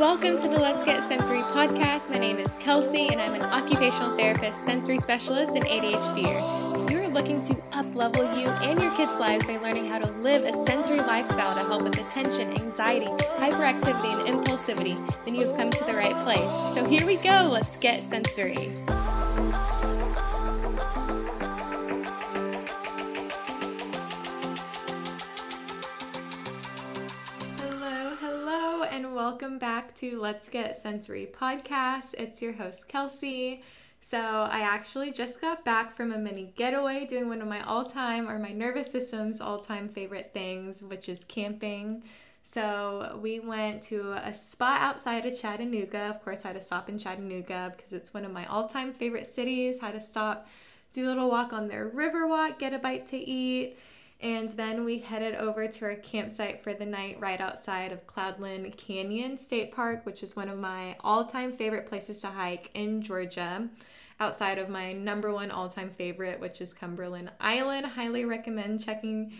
Welcome to the Let's Get Sensory podcast. My name is Kelsey, and I'm an occupational therapist, sensory specialist, and ADHDer. If you are looking to up-level you and your kids' lives by learning how to live a sensory lifestyle to help with attention, anxiety, hyperactivity, and impulsivity, then you have come to the right place. So here we go. Let's get sensory. Welcome back to Let's Get Sensory podcast. It's your host, Kelsey. So I actually just got back from a mini getaway doing one of my all-time, or my nervous system's all-time favorite things, which is camping. So we went to a spot outside of Chattanooga. Of course, I had to stop in Chattanooga because it's one of my all-time favorite cities. Had to stop, do a little walk on their river walk, get a bite to eat. And then we headed over to our campsite for the night right outside of Cloudland Canyon State Park, which is one of my all-time favorite places to hike in Georgia, outside of my number one all-time favorite, which is Cumberland Island. Highly recommend checking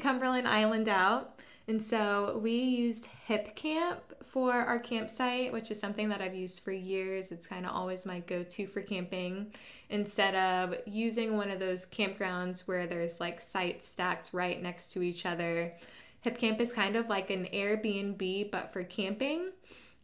Cumberland Island out. And so we used Hip Camp for our campsite, which is something that I've used for years. It's kind of always my go-to for camping, instead of using one of those campgrounds where there's like sites stacked right next to each other. Hip Camp is kind of like an Airbnb, but for camping.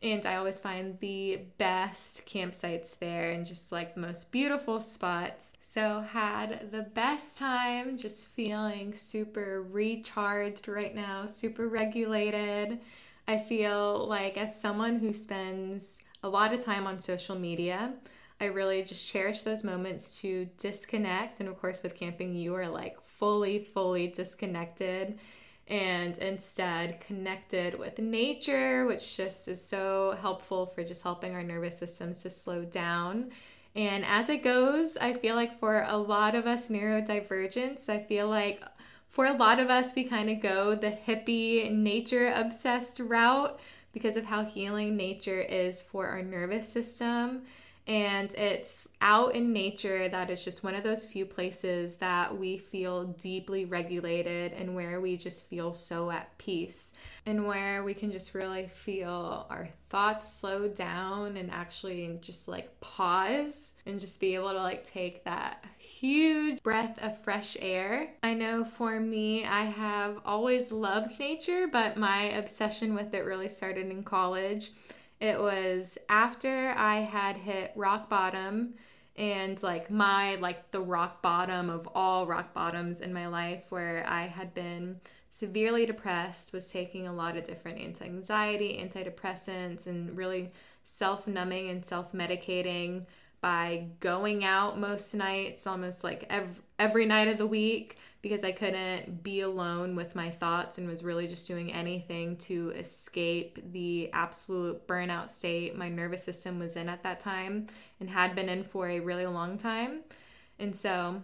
And I always find the best campsites there and just like the most beautiful spots. So had the best time, just feeling super recharged right now, super regulated. I feel like as someone who spends a lot of time on social media, I really just cherish those moments to disconnect. And of course with camping, you are like fully disconnected, and instead connected with nature, which just is so helpful for just helping our nervous systems to slow down. And as it goes, I feel like for a lot of us neurodivergents, I feel like for a lot of us, we kind of go the hippie, nature-obsessed route because of how healing nature is for our nervous system. And it's out in nature that is just one of those few places that we feel deeply regulated and where we just feel so at peace and where we can just really feel our thoughts slow down and actually just like pause and just be able to like take that huge breath of fresh air. I know for me, I have always loved nature, but my obsession with it really started in college. It was after I had hit rock bottom, and like the rock bottom of all rock bottoms in my life, where I had been severely depressed, was taking a lot of different anti-anxiety, antidepressants, and really self-numbing and self-medicating by going out most nights, almost like every night of the week, because I couldn't be alone with my thoughts and was really just doing anything to escape the absolute burnout state my nervous system was in at that time and had been in for a really long time. And so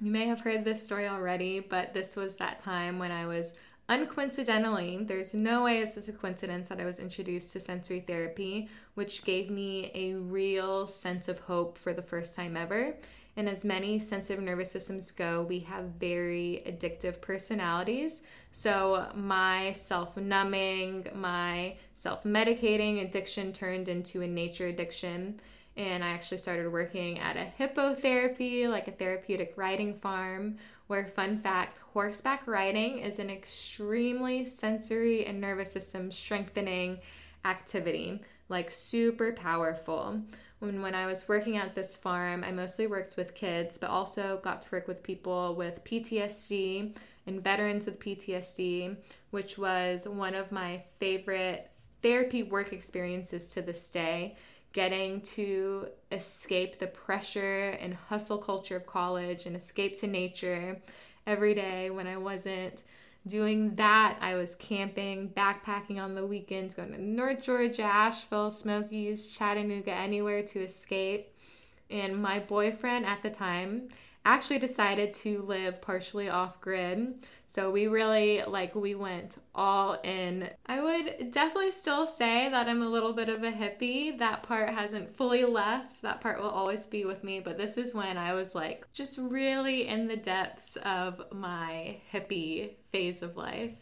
you may have heard this story already, but this was that time when I was uncoincidentally, there's no way this was a coincidence, that I was introduced to sensory therapy, which gave me a real sense of hope for the first time ever. And as many sensitive nervous systems go, we have very addictive personalities. So my self-numbing, my self-medicating addiction turned into a nature addiction. And I actually started working at a hippo therapy, like a therapeutic riding farm, where, fun fact, horseback riding is an extremely sensory and nervous system strengthening activity, like super powerful. When I was working at this farm, I mostly worked with kids, but also got to work with people with PTSD and veterans with PTSD, which was one of my favorite therapy work experiences to this day. Getting to escape the pressure and hustle culture of college and escape to nature every day. When I wasn't doing that, I was camping, backpacking on the weekends, going to North Georgia, Asheville, Smokies, Chattanooga, anywhere to escape. And my boyfriend at the time actually decided to live partially off grid. So we really, like, we went all in. I would definitely still say that I'm a little bit of a hippie. That part hasn't fully left. That part will always be with me. But this is when I was like, just really in the depths of my hippie phase of life.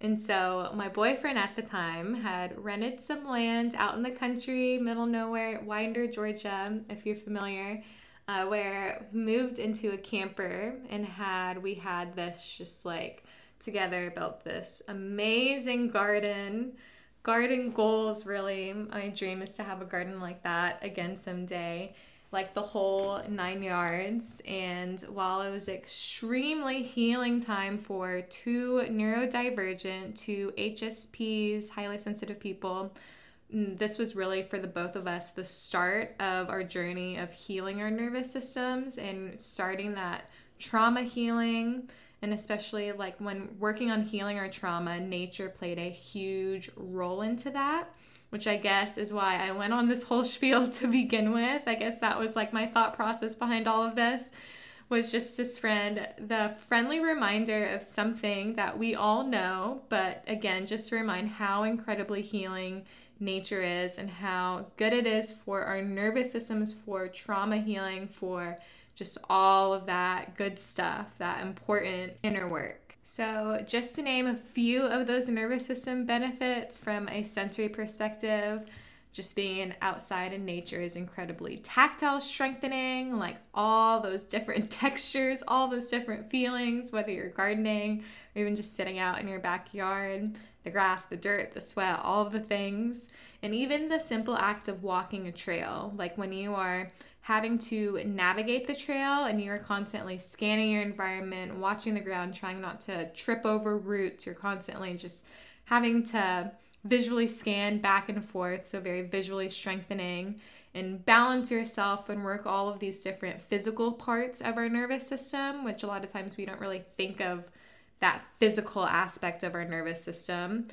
And so my boyfriend at the time had rented some land out in the country, middle nowhere, Winder, Georgia, if you're familiar, where we moved into a camper and we had this just like together built this amazing garden. Garden goals, really. My dream is to have a garden like that again someday, like the whole 9 yards. And while it was extremely healing time for two neurodivergent, two HSPs, highly sensitive people, this was really for the both of us the start of our journey of healing our nervous systems and starting that trauma healing. And especially like when working on healing our trauma, nature played a huge role into that, which I guess is why I went on this whole spiel to begin with. I guess that was like my thought process behind all of this, was just to spread the friendly reminder of something that we all know, but again, just to remind how incredibly healing nature is and how good it is for our nervous systems, for trauma healing, for just all of that good stuff, that important inner work. So just to name a few of those nervous system benefits from a sensory perspective, just being outside in nature is incredibly tactile strengthening, like all those different textures, all those different feelings, whether you're gardening or even just sitting out in your backyard, the grass, the dirt, the sweat, all of the things. And even the simple act of walking a trail, like when you are having to navigate the trail and you are constantly scanning your environment, watching the ground, trying not to trip over roots. You're constantly just having to visually scan back and forth, so very visually strengthening, and balance yourself and work all of these different physical parts of our nervous system, which a lot of times we don't really think of that physical aspect of our nervous system,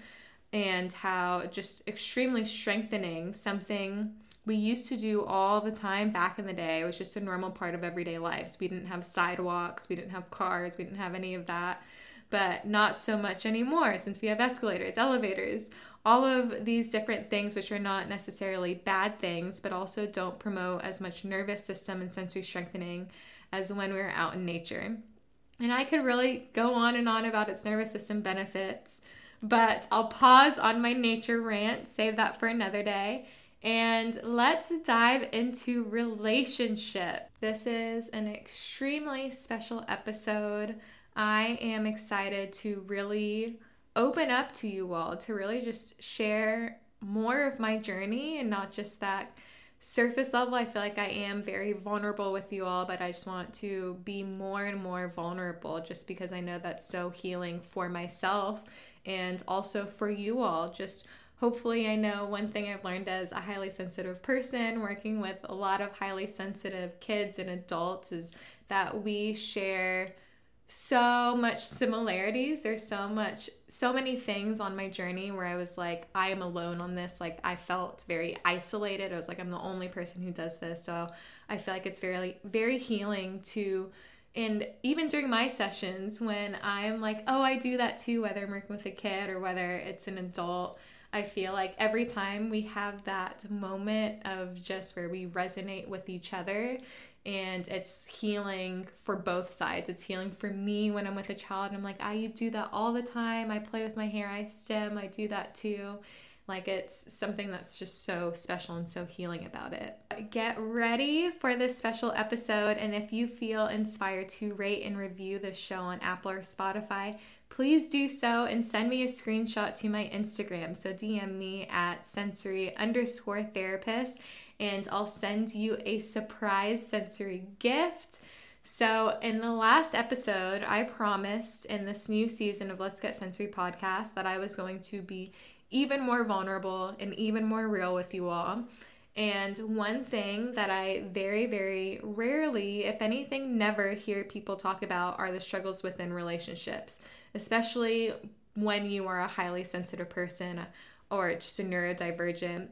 and how just extremely strengthening something we used to do all the time back in the day. It was just a normal part of everyday lives. We didn't have sidewalks, we didn't have cars, we didn't have any of that, but not so much anymore since we have escalators, elevators, all of these different things, which are not necessarily bad things, but also don't promote as much nervous system and sensory strengthening as when we were out in nature. And I could really go on and on about its nervous system benefits, but I'll pause on my nature rant, save that for another day. And let's dive into relationship. This is an extremely special episode. I am excited to really open up to you all, to really just share more of my journey and not just that surface level. I feel like I am very vulnerable with you all, but I just want to be more and more vulnerable just because I know that's so healing for myself and also for you all. Just hopefully, I know one thing I've learned as a highly sensitive person working with a lot of highly sensitive kids and adults is that we share so much similarities. There's so many things on my journey where I was like, I am alone on this. Like I felt very isolated. I was like, I'm the only person who does this. So I feel like it's very, very healing to. And even during my sessions when I'm like, oh, I do that too, whether I'm working with a kid or whether it's an adult, I feel like every time we have that moment of just where we resonate with each other, and it's healing for both sides. It's healing for me when I'm with a child. I'm like, I do that all the time. I play with my hair. I stem. I do that too. Like it's something that's just so special and so healing about it. Get ready for this special episode. And if you feel inspired to rate and review this show on Apple or Spotify, please do so and send me a screenshot to my Instagram. So DM me at sensory_therapist and I'll send you a surprise sensory gift. So in the last episode, I promised in this new season of Let's Get Sensory podcast that I was going to be even more vulnerable and even more real with you all. And one thing that I very, very rarely, if anything, never hear people talk about are the struggles within relationships, especially when you are a highly sensitive person or just a neurodivergent.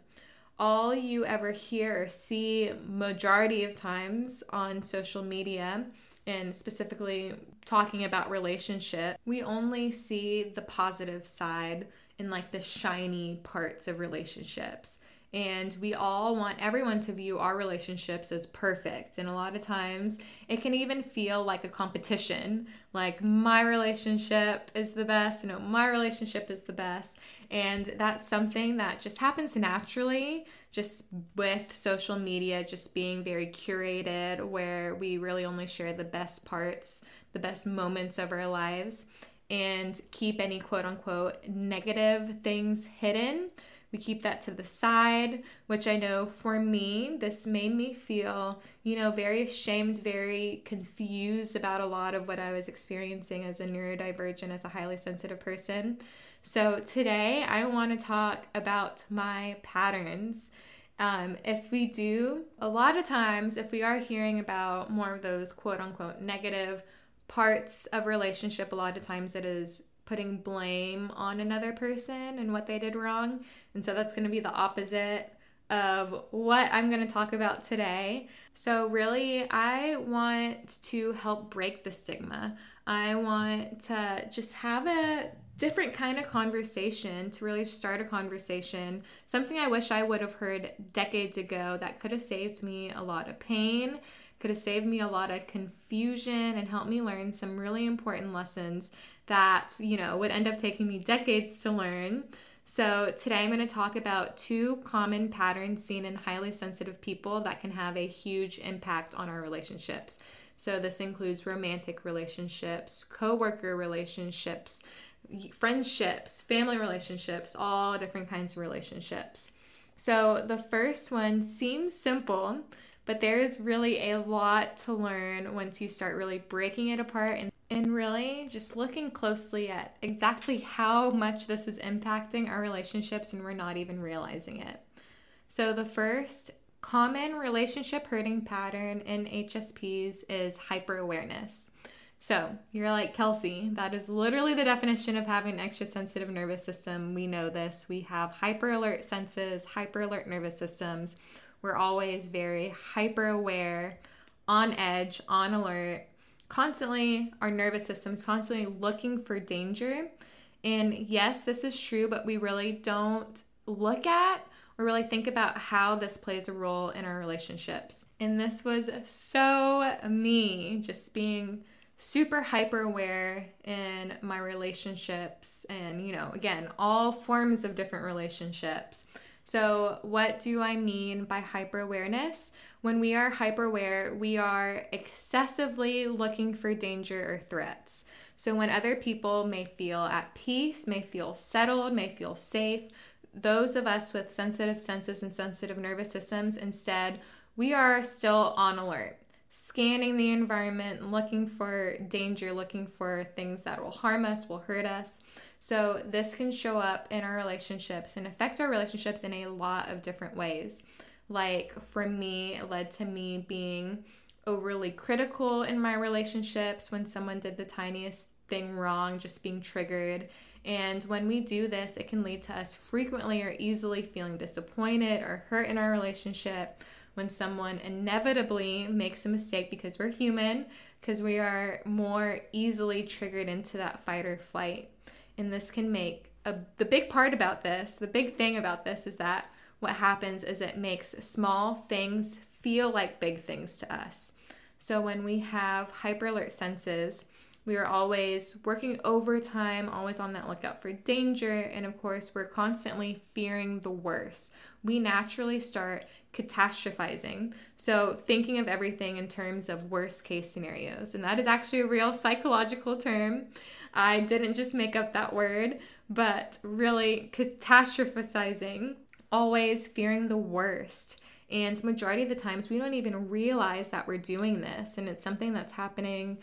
All you ever hear or see majority of times on social media, and specifically talking about relationship, we only see the positive side and like the shiny parts of relationships. And we all want everyone to view our relationships as perfect. And a lot of times it can even feel like a competition, like my relationship is the best, my relationship is the best. And that's something that just happens naturally, just with social media, just being very curated, where we really only share the best parts, the best moments of our lives, and keep any quote unquote negative things hidden. We keep that to the side, which I know for me, this made me feel, very ashamed, very confused about a lot of what I was experiencing as a neurodivergent, as a highly sensitive person. So today I want to talk about my patterns. A lot of times, if we are hearing about more of those quote unquote negative parts of relationship, a lot of times it is putting blame on another person and what they did wrong. And so that's going to be the opposite of what I'm going to talk about today. So really, I want to help break the stigma. I want to just have a different kind of conversation, to really start a conversation, something I wish I would have heard decades ago that could have saved me a lot of pain, could have saved me a lot of confusion, and helped me learn some really important lessons that, would end up taking me decades to learn. So today I'm going to talk about 2 common patterns seen in highly sensitive people that can have a huge impact on our relationships. So this includes romantic relationships, coworker relationships, friendships, family relationships, all different kinds of relationships. So the first one seems simple, but there is really a lot to learn once you start really breaking it apart and really just looking closely at exactly how much this is impacting our relationships and we're not even realizing it. So the first common relationship hurting pattern in HSPs is hyper-awareness. So you're like, Kelsey, that is literally the definition of having an extra sensitive nervous system. We know this. We have hyper-alert senses, hyper-alert nervous systems. We're always very hyper-aware, on edge, on alert, constantly, our nervous system's constantly looking for danger. And yes, this is true, but we really don't look at or really think about how this plays a role in our relationships. And this was so me, just being super hyper-aware in my relationships and, again, all forms of different relationships. So what do I mean by hyper-awareness? When we are hyper-aware, we are excessively looking for danger or threats. So when other people may feel at peace, may feel settled, may feel safe, those of us with sensitive senses and sensitive nervous systems, instead, we are still on alert, scanning the environment, looking for danger, looking for things that will harm us, will hurt us. So this can show up in our relationships and affect our relationships in a lot of different ways. Like for me, it led to me being overly critical in my relationships when someone did the tiniest thing wrong, just being triggered. And when we do this, it can lead to us frequently or easily feeling disappointed or hurt in our relationship when someone inevitably makes a mistake, because we're human, because we are more easily triggered into that fight or flight. And this can make, the big thing about this is that what happens is it makes small things feel like big things to us. So when we have hyper-alert senses, we are always working overtime, always on that lookout for danger, and of course, we're constantly fearing the worst. We naturally start catastrophizing, so thinking of everything in terms of worst-case scenarios, and that is actually a real psychological term. I didn't just make up that word, but really catastrophizing, always fearing the worst. And majority of the times we don't even realize that we're doing this. And it's something that's happening,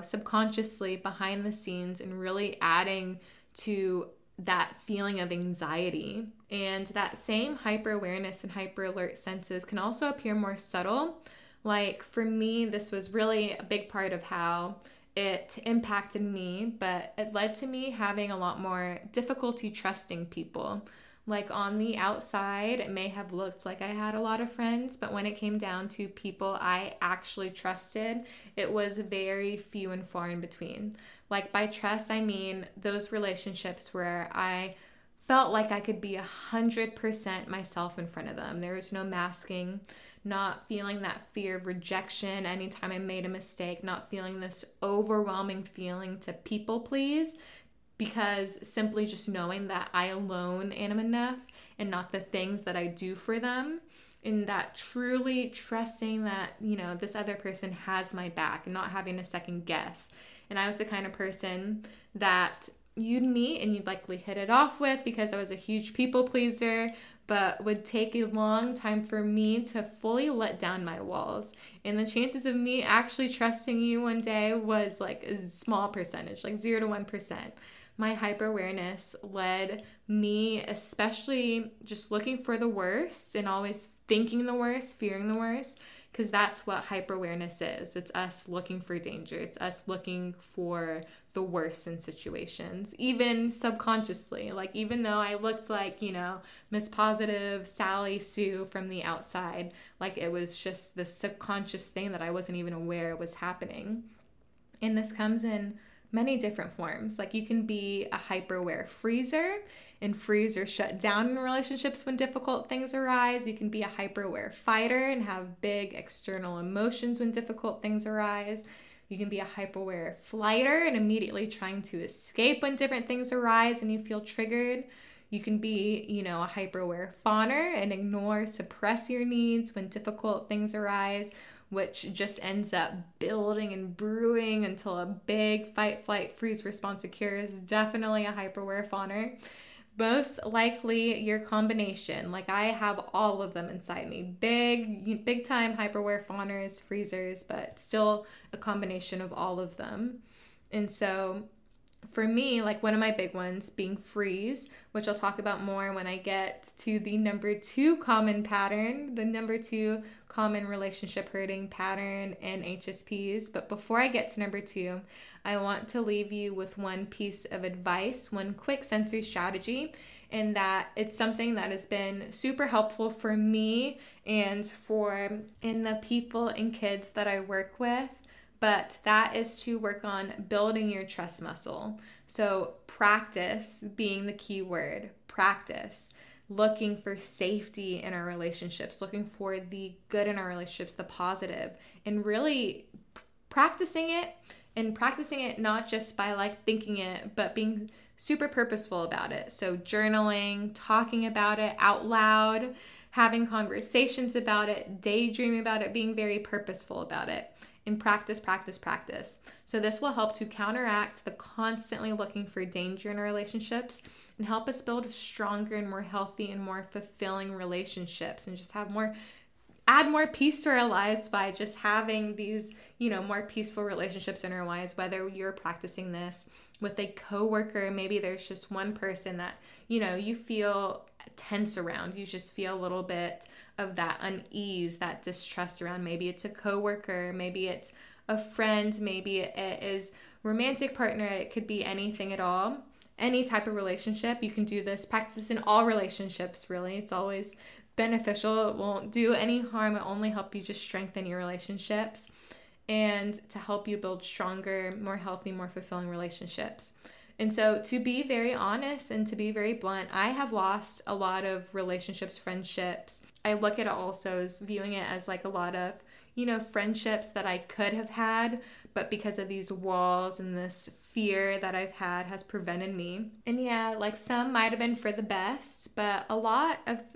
subconsciously behind the scenes and really adding to that feeling of anxiety. And that same hyper-awareness and hyper-alert senses can also appear more subtle. Like for me, this was really a big part of how it impacted me, but it led to me having a lot more difficulty trusting people. Like on the outside, it may have looked like I had a lot of friends, but when it came down to people I actually trusted, it was very few and far in between. Like by trust, I mean those relationships where I felt like I could be 100% myself in front of them. There was no masking, not feeling that fear of rejection anytime I made a mistake, not feeling this overwhelming feeling to people please, because simply just knowing that I alone am enough and not the things that I do for them, and that truly trusting that, you know, this other person has my back and not having a second guess. And I was the kind of person that you'd meet and you'd likely hit it off with because I was a huge people pleaser, but would take a long time for me to fully let down my walls. And the chances of me actually trusting you one day was like a small percentage, like 0 to 1%. My hyper-awareness led me, especially just looking for the worst and always thinking the worst, fearing the worst, because that's what hyper-awareness is. It's us looking for danger. It's us looking for the worst in situations, even subconsciously. Like, even though I looked like, you know, Miss Positive, Sally Sue from the outside, like it was just this subconscious thing that I wasn't even aware was happening. And this comes in many different forms. Like, you can be a hyper-aware freezer and freeze or shut down in relationships when difficult things arise. You can be a hyper-aware fighter and have big external emotions when difficult things arise. You can be a hyper-aware flighter and immediately trying to escape when different things arise and you feel triggered. You can be, you know, a hyper-aware fawner and ignore, suppress your needs when difficult things arise, which just ends up building and brewing until a big fight, flight, freeze response occurs. Definitely a hyper-aware fawner. Most likely your combination. Like, I have all of them inside me. Big time hyper-aware fawners, freezers, but still a combination of all of them. And so for me, like, one of my big ones being freeze, which I'll talk about more when I get to the number 2 common pattern, the number 2 common relationship hurting pattern in HSPs. But before I get to number 2, I want to leave you with one piece of advice, one quick sensory strategy, and that it's something that has been super helpful for me and for in the people and kids that I work with. But that is to work on building your trust muscle. So practice being the key word. Practice looking for safety in our relationships, looking for the good in our relationships, the positive, and really practicing it, and practicing it not just by like thinking it, but being super purposeful about it. So journaling, talking about it out loud, having conversations about it, daydreaming about it, being very purposeful about it. And practice. So this will help to counteract the constantly looking for danger in our relationships and help us build stronger and more healthy and more fulfilling relationships, and just have more, add more peace to our lives by just having these, you know, more peaceful relationships in our lives, whether you're practicing this with a coworker, maybe there's just one person that, you know, you feel tense around, you just feel a little bit of that unease, that distrust around. Maybe it's a coworker, maybe it's a friend, maybe it is romantic partner, it could be anything at all, any type of relationship. You can do this, practice in all relationships, really. It's always beneficial. It won't do any harm. It only help you just strengthen your relationships and to help you build stronger, more healthy, more fulfilling relationships. And so, to be very honest and to be very blunt, I have lost a lot of relationships, friendships. I look at it also as viewing it as like a lot of, you know, friendships that I could have had, but because of these walls and this fear that I've had has prevented me. And yeah, like some might have been for the best, but a lot of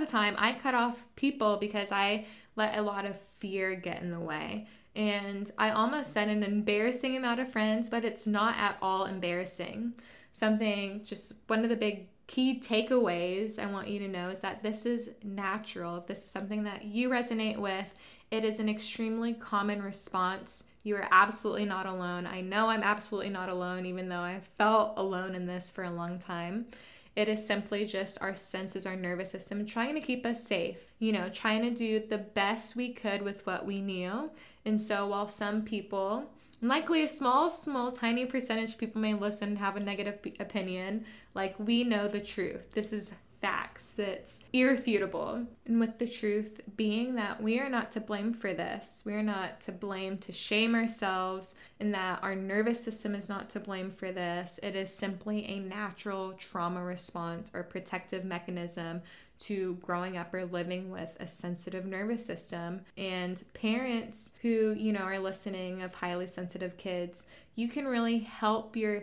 the time I cut off people because I let a lot of fear get in the way. And I almost said an embarrassing amount of friends, but it's not at all embarrassing. Something, just one of the big key takeaways I want you to know is that this is natural. If this is something that you resonate with, it is an extremely common response. You are absolutely not alone. I know I'm absolutely not alone, even though I felt alone in this for a long time. It is simply just our senses, our nervous system trying to keep us safe, you know, trying to do the best we could with what we knew. And so while some people, likely a small, tiny percentage of people may listen and have a negative opinion, like, we know the truth. This is facts that's irrefutable. And with the truth being that we are not to blame for this. We are not to blame to shame ourselves, and that our nervous system is not to blame for this. It is simply a natural trauma response or protective mechanism to growing up or living with a sensitive nervous system. And parents who, you know, are listening of highly sensitive kids, you can really help your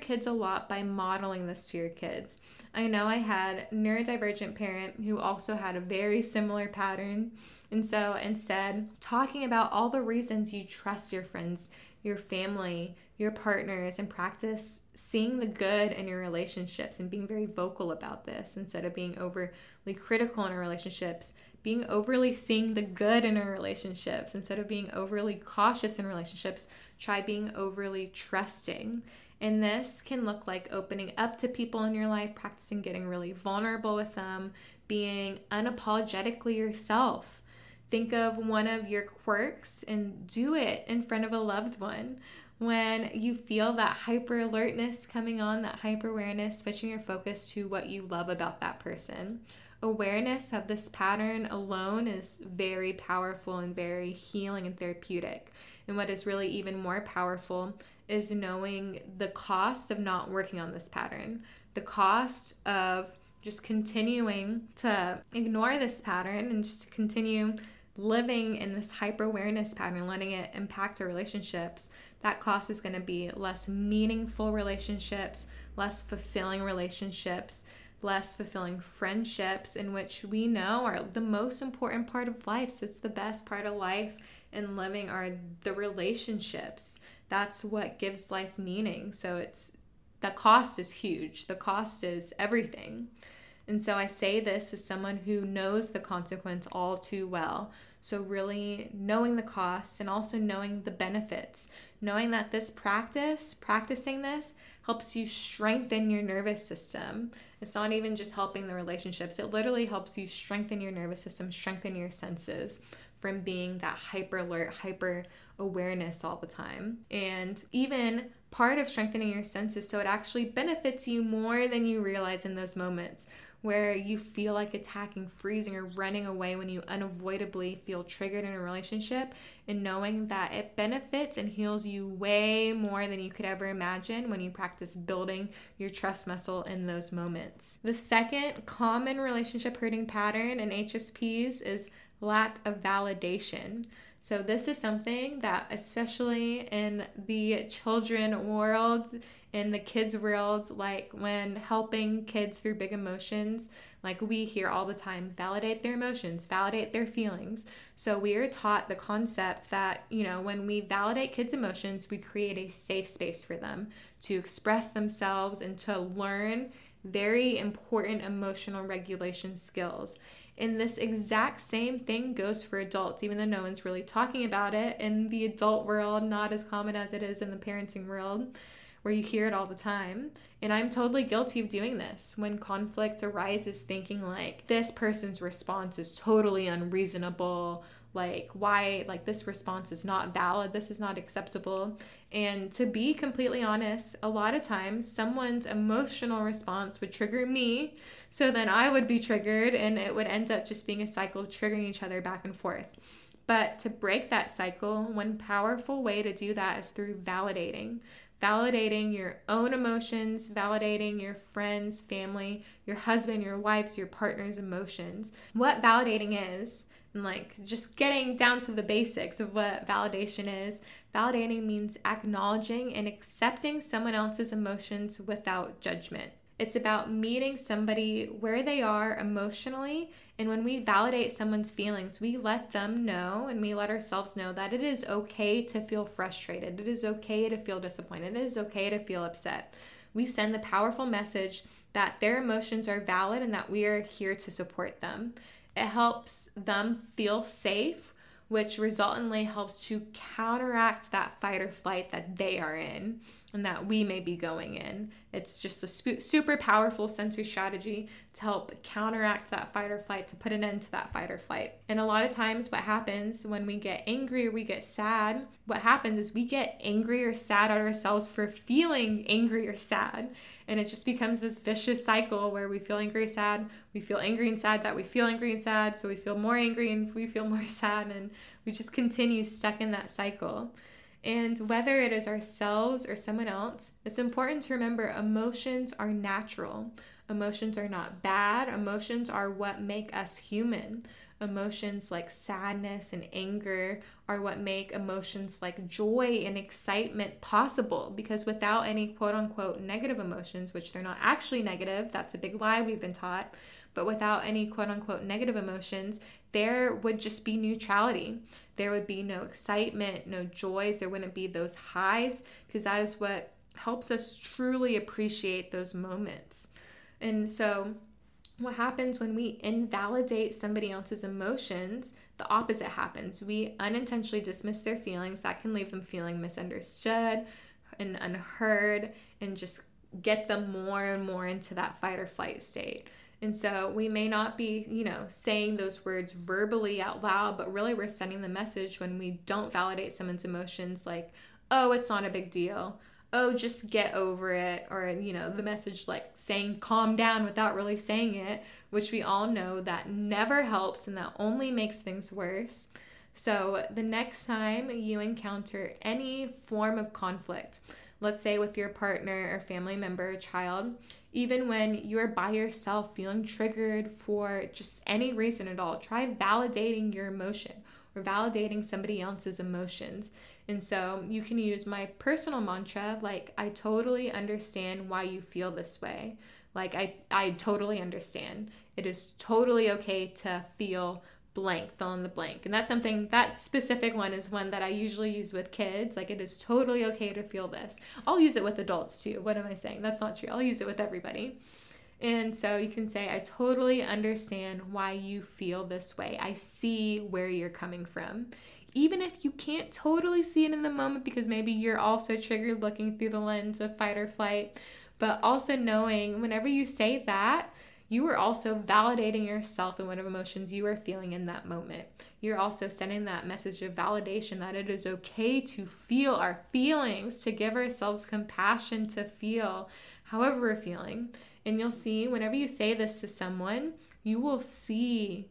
kids a lot by modeling this to your kids. I know I had a neurodivergent parent who also had a very similar pattern. And so instead, talking about all the reasons you trust your friends, your family, your partners, and practice seeing the good in your relationships and being very vocal about this instead of being overly critical in our relationships, being overly seeing the good in our relationships instead of being overly cautious in relationships, try being overly trusting. And this can look like opening up to people in your life, practicing getting really vulnerable with them, being unapologetically yourself. Think of one of your quirks and do it in front of a loved one. When you feel that hyper alertness coming on, that hyper awareness, switching your focus to what you love about that person. Awareness of this pattern alone is very powerful and very healing and therapeutic. And what is really even more powerful is knowing the cost of not working on this pattern, the cost of just continuing to ignore this pattern and just continue living in this hyper awareness pattern, letting it impact our relationships. That cost is going to be less meaningful relationships, less fulfilling relationships, less fulfilling friendships, in which we know are the most important part of life. So it's the best part of life and living are the relationships. That's what gives life meaning. So it's the cost is huge. The cost is everything. And so I say this as someone who knows the consequence all too well. So really knowing the costs and also knowing the benefits, knowing that this practicing this helps you strengthen your nervous system. It's not even just helping the relationships. It literally helps you strengthen your nervous system, strengthen your senses from being that hyper alert, hyper awareness all the time. And even part of strengthening your senses, so it actually benefits you more than you realize in those moments where you feel like attacking, freezing, or running away when you unavoidably feel triggered in a relationship, and knowing that it benefits and heals you way more than you could ever imagine when you practice building your trust muscle in those moments. The second common relationship hurting pattern in HSPs is lack of validation. So this is something that, especially in the children world, in the kids world, like when helping kids through big emotions, like we hear all the time, validate their emotions, validate their feelings. So we are taught the concept that, you know, when we validate kids' emotions, we create a safe space for them to express themselves and to learn very important emotional regulation skills. And this exact same thing goes for adults, even though no one's really talking about it in the adult world, not as common as it is in the parenting world, where you hear it all the time. And I'm totally guilty of doing this when conflict arises, thinking like, this person's response is totally unreasonable. Like, why, like, this response is not valid, this is not acceptable. And to be completely honest, a lot of times someone's emotional response would trigger me, so then I would be triggered, and it would end up just being a cycle of triggering each other back and forth. But to break that cycle, one powerful way to do that is through validating. Validating your own emotions, validating your friends, family, your husband, your wife's, your partner's emotions. What validating is, and like just getting down to the basics of what validation is, validating means acknowledging and accepting someone else's emotions without judgment. It's about meeting somebody where they are emotionally, and when we validate someone's feelings, we let them know and we let ourselves know that it is okay to feel frustrated, it is okay to feel disappointed, it is okay to feel upset. We send the powerful message that their emotions are valid and that we are here to support them. It helps them feel safe, which resultantly helps to counteract that fight or flight that they are in. and that we may be going in. It's just a super powerful sensory strategy to help counteract that fight or flight, to put an end to that fight or flight. And a lot of times what happens when we get angry or we get sad, what happens is we get angry or sad at ourselves for feeling angry or sad. And it just becomes this vicious cycle where we feel angry, sad, we feel angry and sad, that we feel angry and sad, so we feel more angry and we feel more sad, and we just continue stuck in that cycle. And whether it is ourselves or someone else, it's important to remember emotions are natural. Emotions are not bad. Emotions are what make us human. Emotions like sadness and anger are what make emotions like joy and excitement possible, because without any quote-unquote negative emotions, which they're not actually negative, that's a big lie we've been taught, but without any quote-unquote negative emotions, there would just be neutrality. There would be no excitement, no joys. There wouldn't be those highs, because that is what helps us truly appreciate those moments. And so what happens when we invalidate somebody else's emotions, the opposite happens. We unintentionally dismiss their feelings. That can leave them feeling misunderstood and unheard, and just get them more and more into that fight or flight state. And so we may not be, saying those words verbally out loud, but really we're sending the message when we don't validate someone's emotions, like, oh, it's not a big deal. Oh, just get over it. Or, the message like saying calm down without really saying it, which we all know that never helps and that only makes things worse. So the next time you encounter any form of conflict, let's say with your partner or family member or child, even when you're by yourself feeling triggered for just any reason at all, try validating your emotion or validating somebody else's emotions. And so you can use my personal mantra, like, I totally understand why you feel this way. Like, I totally understand. It is totally okay to feel blank, fill in the blank. And that's something, that specific one is one that I usually use with kids. Like, it is totally okay to feel this. I'll use it with adults too. What am I saying? That's not true. I'll use it with everybody. And so you can say, I totally understand why you feel this way. I see where you're coming from. Even if you can't totally see it in the moment, because maybe you're also triggered looking through the lens of fight or flight, but also knowing whenever you say that, you are also validating yourself in what emotions you are feeling in that moment. You're also sending that message of validation that it is okay to feel our feelings, to give ourselves compassion to feel however we're feeling. And you'll see, whenever you say this to someone, you'll see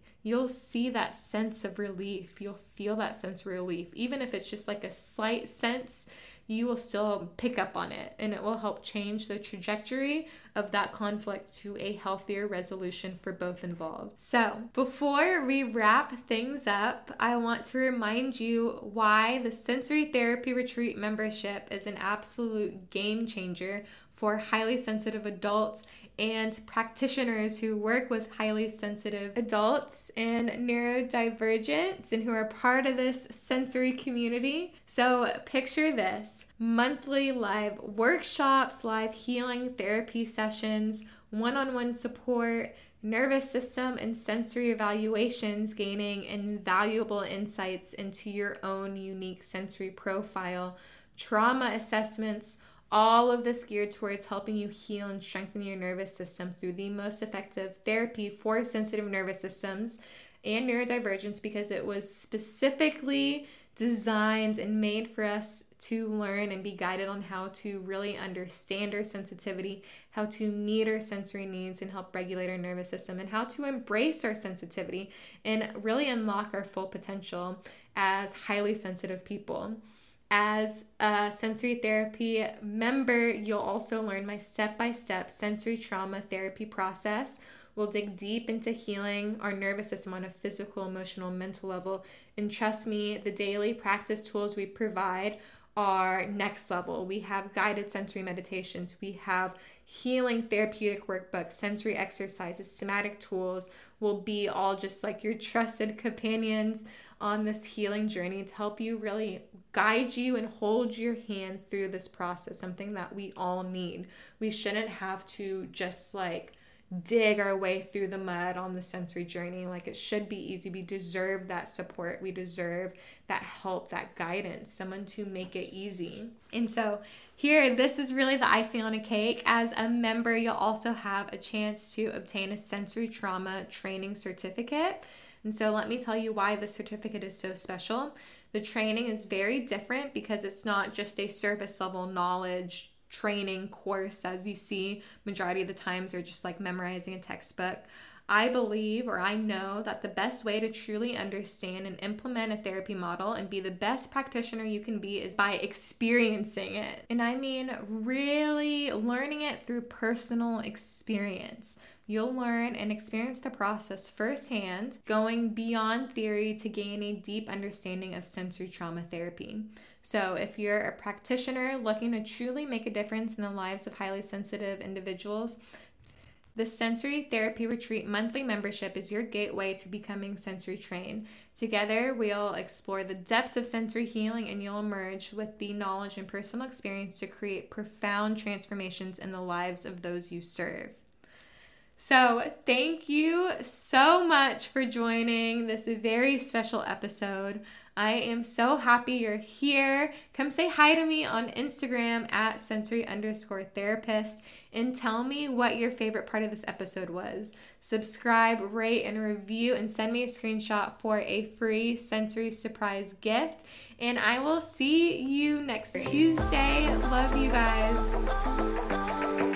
that sense of relief. You'll feel that sense of relief. Even if it's just like a slight sense, you will still pick up on it, and it will help change the trajectory of that conflict to a healthier resolution for both involved. So before we wrap things up, I want to remind you why the Sensory Therapy Retreat membership is an absolute game changer for highly sensitive adults and practitioners who work with highly sensitive adults and neurodivergents and who are part of this sensory community. So picture this: monthly live workshops, live healing therapy sessions, one-on-one support, nervous system and sensory evaluations, gaining invaluable insights into your own unique sensory profile, trauma assessments, all of this geared towards helping you heal and strengthen your nervous system through the most effective therapy for sensitive nervous systems and neurodivergence, because it was specifically designed and made for us to learn and be guided on how to really understand our sensitivity, how to meet our sensory needs and help regulate our nervous system, and how to embrace our sensitivity and really unlock our full potential as highly sensitive people. As a sensory therapy member, you'll also learn my step-by-step sensory trauma therapy process. We'll dig deep into healing our nervous system on a physical, emotional, mental level. And trust me, the daily practice tools we provide are next level. We have guided sensory meditations. We have healing therapeutic workbooks, sensory exercises, somatic tools. Will be all just like your trusted companions on this healing journey to help you, really guide you and hold your hand through this process, something that we all need. We shouldn't have to just like dig our way through the mud on the sensory journey. Like, it should be easy. We deserve that support. We deserve that help, that guidance, someone to make it easy. And so here, this is really the icing on a cake. As a member, you'll also have a chance to obtain a sensory trauma training certificate. And so let me tell you why this certificate is so special. The training is very different because it's not just a surface level knowledge training course, as you see majority of the times are just like memorizing a textbook. I believe, or I know, that the best way to truly understand and implement a therapy model and be the best practitioner you can be is by experiencing it. And I mean really learning it through personal experience. You'll learn and experience the process firsthand, going beyond theory to gain a deep understanding of sensory trauma therapy. So if you're a practitioner looking to truly make a difference in the lives of highly sensitive individuals, the Sensory Therapy Retreat monthly membership is your gateway to becoming sensory trained. Together, we'll explore the depths of sensory healing, and you'll emerge with the knowledge and personal experience to create profound transformations in the lives of those you serve. So thank you so much for joining this very special episode. I am so happy you're here. Come say hi to me on Instagram at sensory_therapist and tell me what your favorite part of this episode was. Subscribe, rate, and review, and send me a screenshot for a free sensory surprise gift. And I will see you next Tuesday. Love you guys.